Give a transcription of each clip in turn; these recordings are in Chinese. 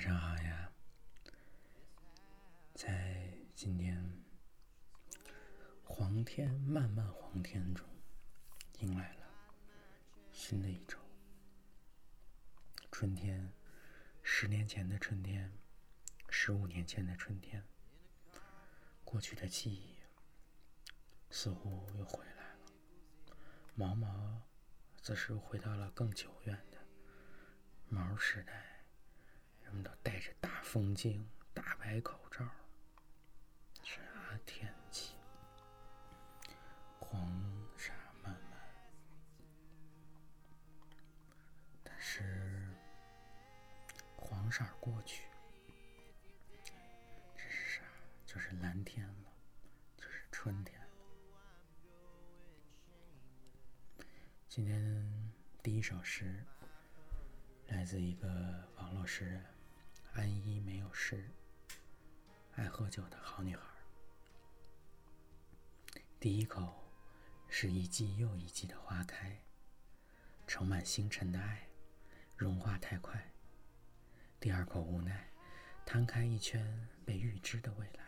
上好呀，在今天黄天漫漫中，迎来了新的一周。春天，10年前的春天，15年前的春天，过去的记忆似乎又回来了，毛毛则是回到了更久远的毛时代。他们都戴着大风镜、大白口罩，啥天气？黄沙漫漫。但是黄色过去，这是啥？就是蓝天了，就是春天了。今天第一首诗来自一个网络诗人。安一没有事，爱喝酒的好女孩。第一口是一季又一季的花开，盛满星辰的爱融化太快。第二口无奈，摊开一圈被预知的未来。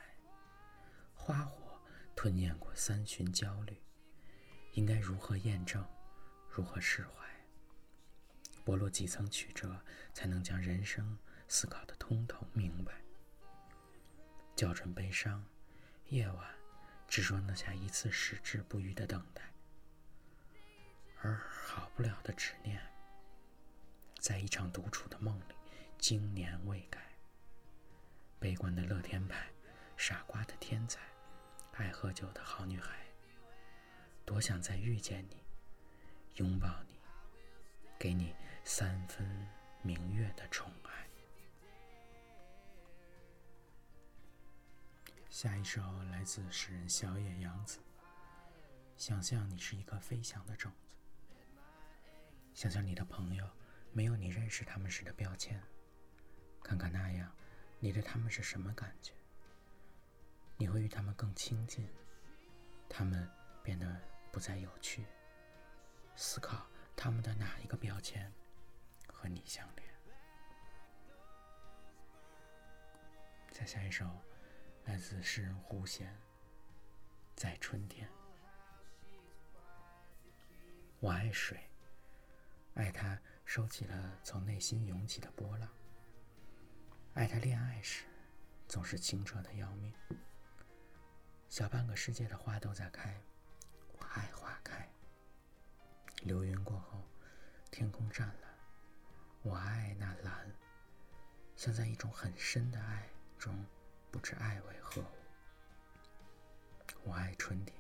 花火吞咽过三巡焦虑，应该如何验证，如何释怀，剥落几层曲折，才能将人生思考得通透明白。校准悲伤，夜晚只装得下一次矢志不渝的等待，而好不了的执念，在一场独处的梦里经年未改。悲观的乐天派，傻瓜的天才，爱喝酒的好女孩，多想再遇见你，拥抱你，给你3分明月的宠爱。下一首来自诗人小野洋子。想象你是一个飞翔的种子，想象你的朋友没有你认识他们时的标签，看看那样你对他们是什么感觉。你会与他们更亲近，他们变得不再有趣，思考他们的哪一个标签和你相连。再下一首来自诗人胡弦。在春天，我爱水，爱它收起了从内心涌起的波浪，爱它恋爱时总是清澈的要命。小半个世界的花都在开，我爱花开。流云过后，天空湛蓝，我爱那蓝，像在一种很深的爱中，不知爱为何物。我爱春天，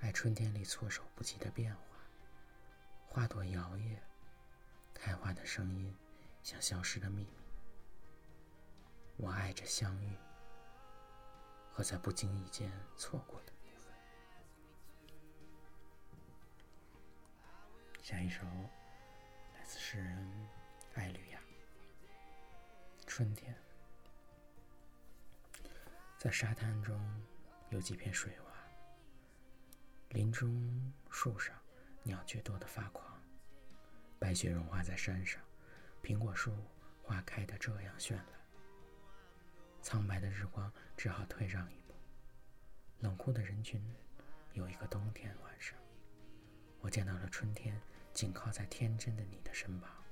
爱春天里措手不及的变化。花朵摇曳，开花的声音像消失的秘密。我爱着相遇和在不经意间错过的部分。下一首来自诗人艾吕雅。春天，在沙滩中有几片水洼，林中树上鸟雀多得发狂，白雪融化在山上，苹果树花开得这样绚烂。苍白的日光只好退让一步，冷酷的人群有一个冬天晚上，我见到了春天紧靠在天真的你的身旁。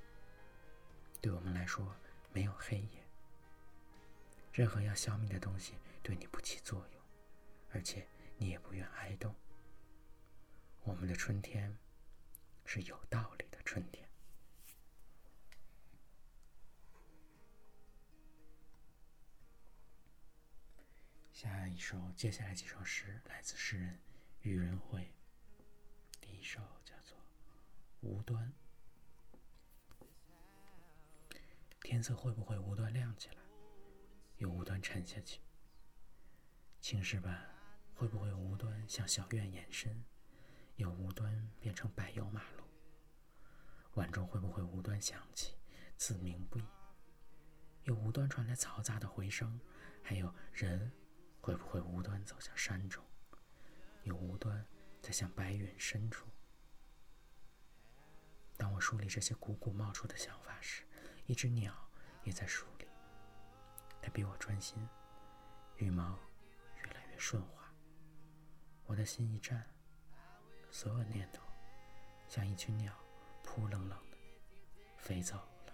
对我们来说没有黑夜，任何要消灭的东西对你不起作用，而且你也不愿挨动。我们的春天是有道理的春天。接下来几首诗来自诗人于仁慧。第一首叫做无端。天色会不会无端亮起来，又无端沉下去？青石板会不会无端向小院延伸，又无端变成柏油马路？晚钟会不会无端响起，自鸣不已，又无端传来嘈杂的回声？还有人会不会无端走向山中，又无端再向白云深处？当我梳理这些汩汩冒出的想法时，一只鸟也在梳理，它比我专心，羽毛越来越顺滑。我的心一颤，所有念头像一群鸟扑棱棱的飞走了。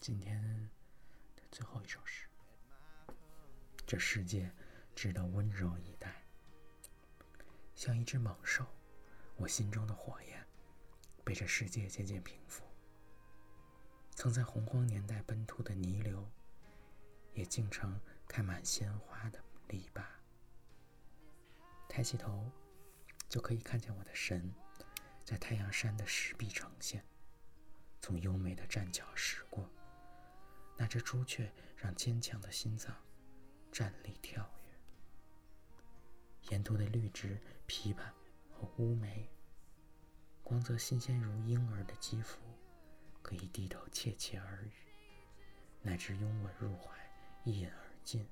今天的最后一首诗，这世界值得温柔以待。像一只猛兽，我心中的火焰被这世界渐渐平复。曾在洪荒年代奔突的泥流，也竟成开满鲜花的篱笆。抬起头，就可以看见我的神在太阳山的石壁呈现，从优美的栈桥驶过。那只朱雀让坚强的心脏站立跳跃，沿途的绿植、枇杷和乌梅，光泽新鲜如婴儿的肌肤，可以低头窃窃耳语，乃至拥吻入怀，一饮而尽。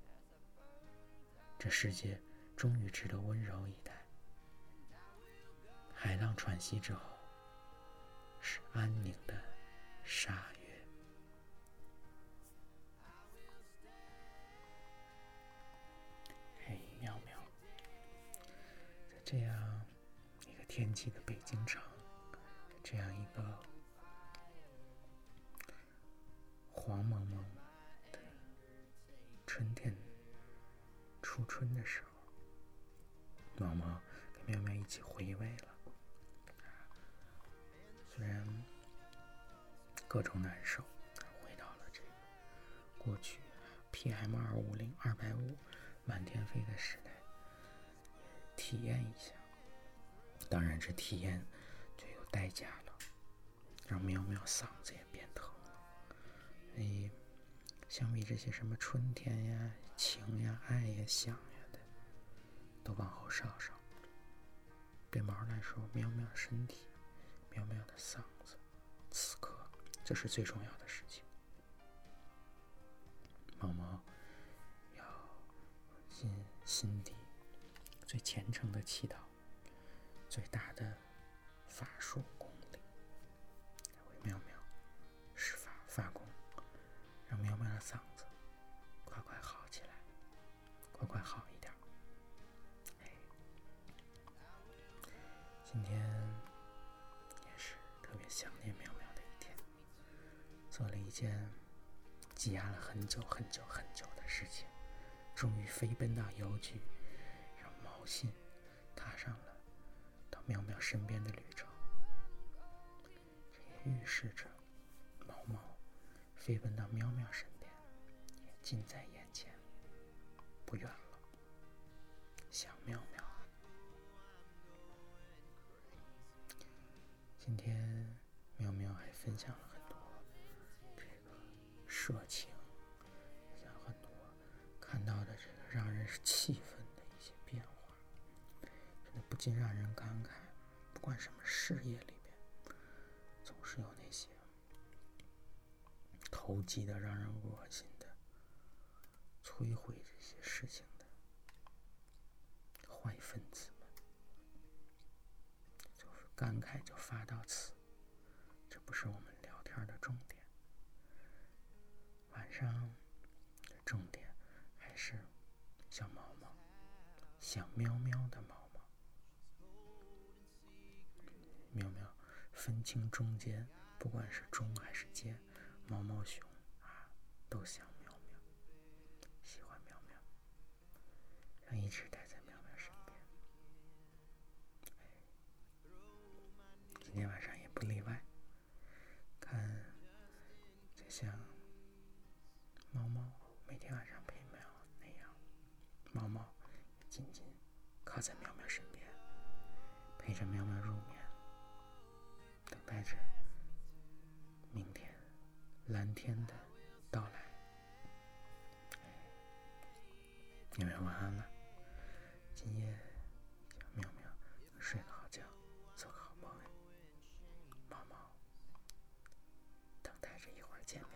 这世界终于值得温柔以待。海浪喘息之后，是安宁的沙月。嘿，妙妙，在这样一个天气的北京城，在这样一个黄蒙蒙的春天初春的时候，毛毛跟妙妙一起回味了，虽然各种难受，回到了这个过去 PM250 250满天飞的时代，体验一下。当然这体验就有代价了，让喵喵嗓子也变疼了。所以相比这些什么春天呀、情呀、爱呀、想呀的都往后稍稍，对毛来说，喵喵的身体、喵喵的嗓子，此刻这是最重要的事情。毛毛心底最虔诚的祈祷，最大的法术功力，为妙妙施法发功，让妙妙的嗓子快快好起来，快快好一点。哎，今天也是特别想念妙妙的一天，做了一件积压了很久很久很久的事情。终于飞奔到邮局，让毛信踏上了到妙妙身边的旅程。这也预示着毛毛飞奔到妙妙身边也近在眼前，不远了。想妙妙，今天妙妙还分享了很多这个社情，看到的这个让人气愤的一些变化，真的不禁让人感慨。不管什么事业里面，总是有那些投机的、让人恶心的、摧毁这些事情的坏分子们。就是感慨就发到此，这不是我们聊天的重点。晚上的重点是小毛毛，小喵喵的毛毛。喵喵分清中间，不管是中还是间，毛毛熊啊都想喵喵，喜欢喵喵，想一直待在喵喵身边。今天晚上也不例外，看就像猫猫每天晚上陪喵猫猫紧紧靠在喵喵身边，陪着喵喵入眠，等待着明天蓝天的到来。你们晚安了，今夜喵喵睡个好觉，做个好梦。猫猫等待着一会儿见面。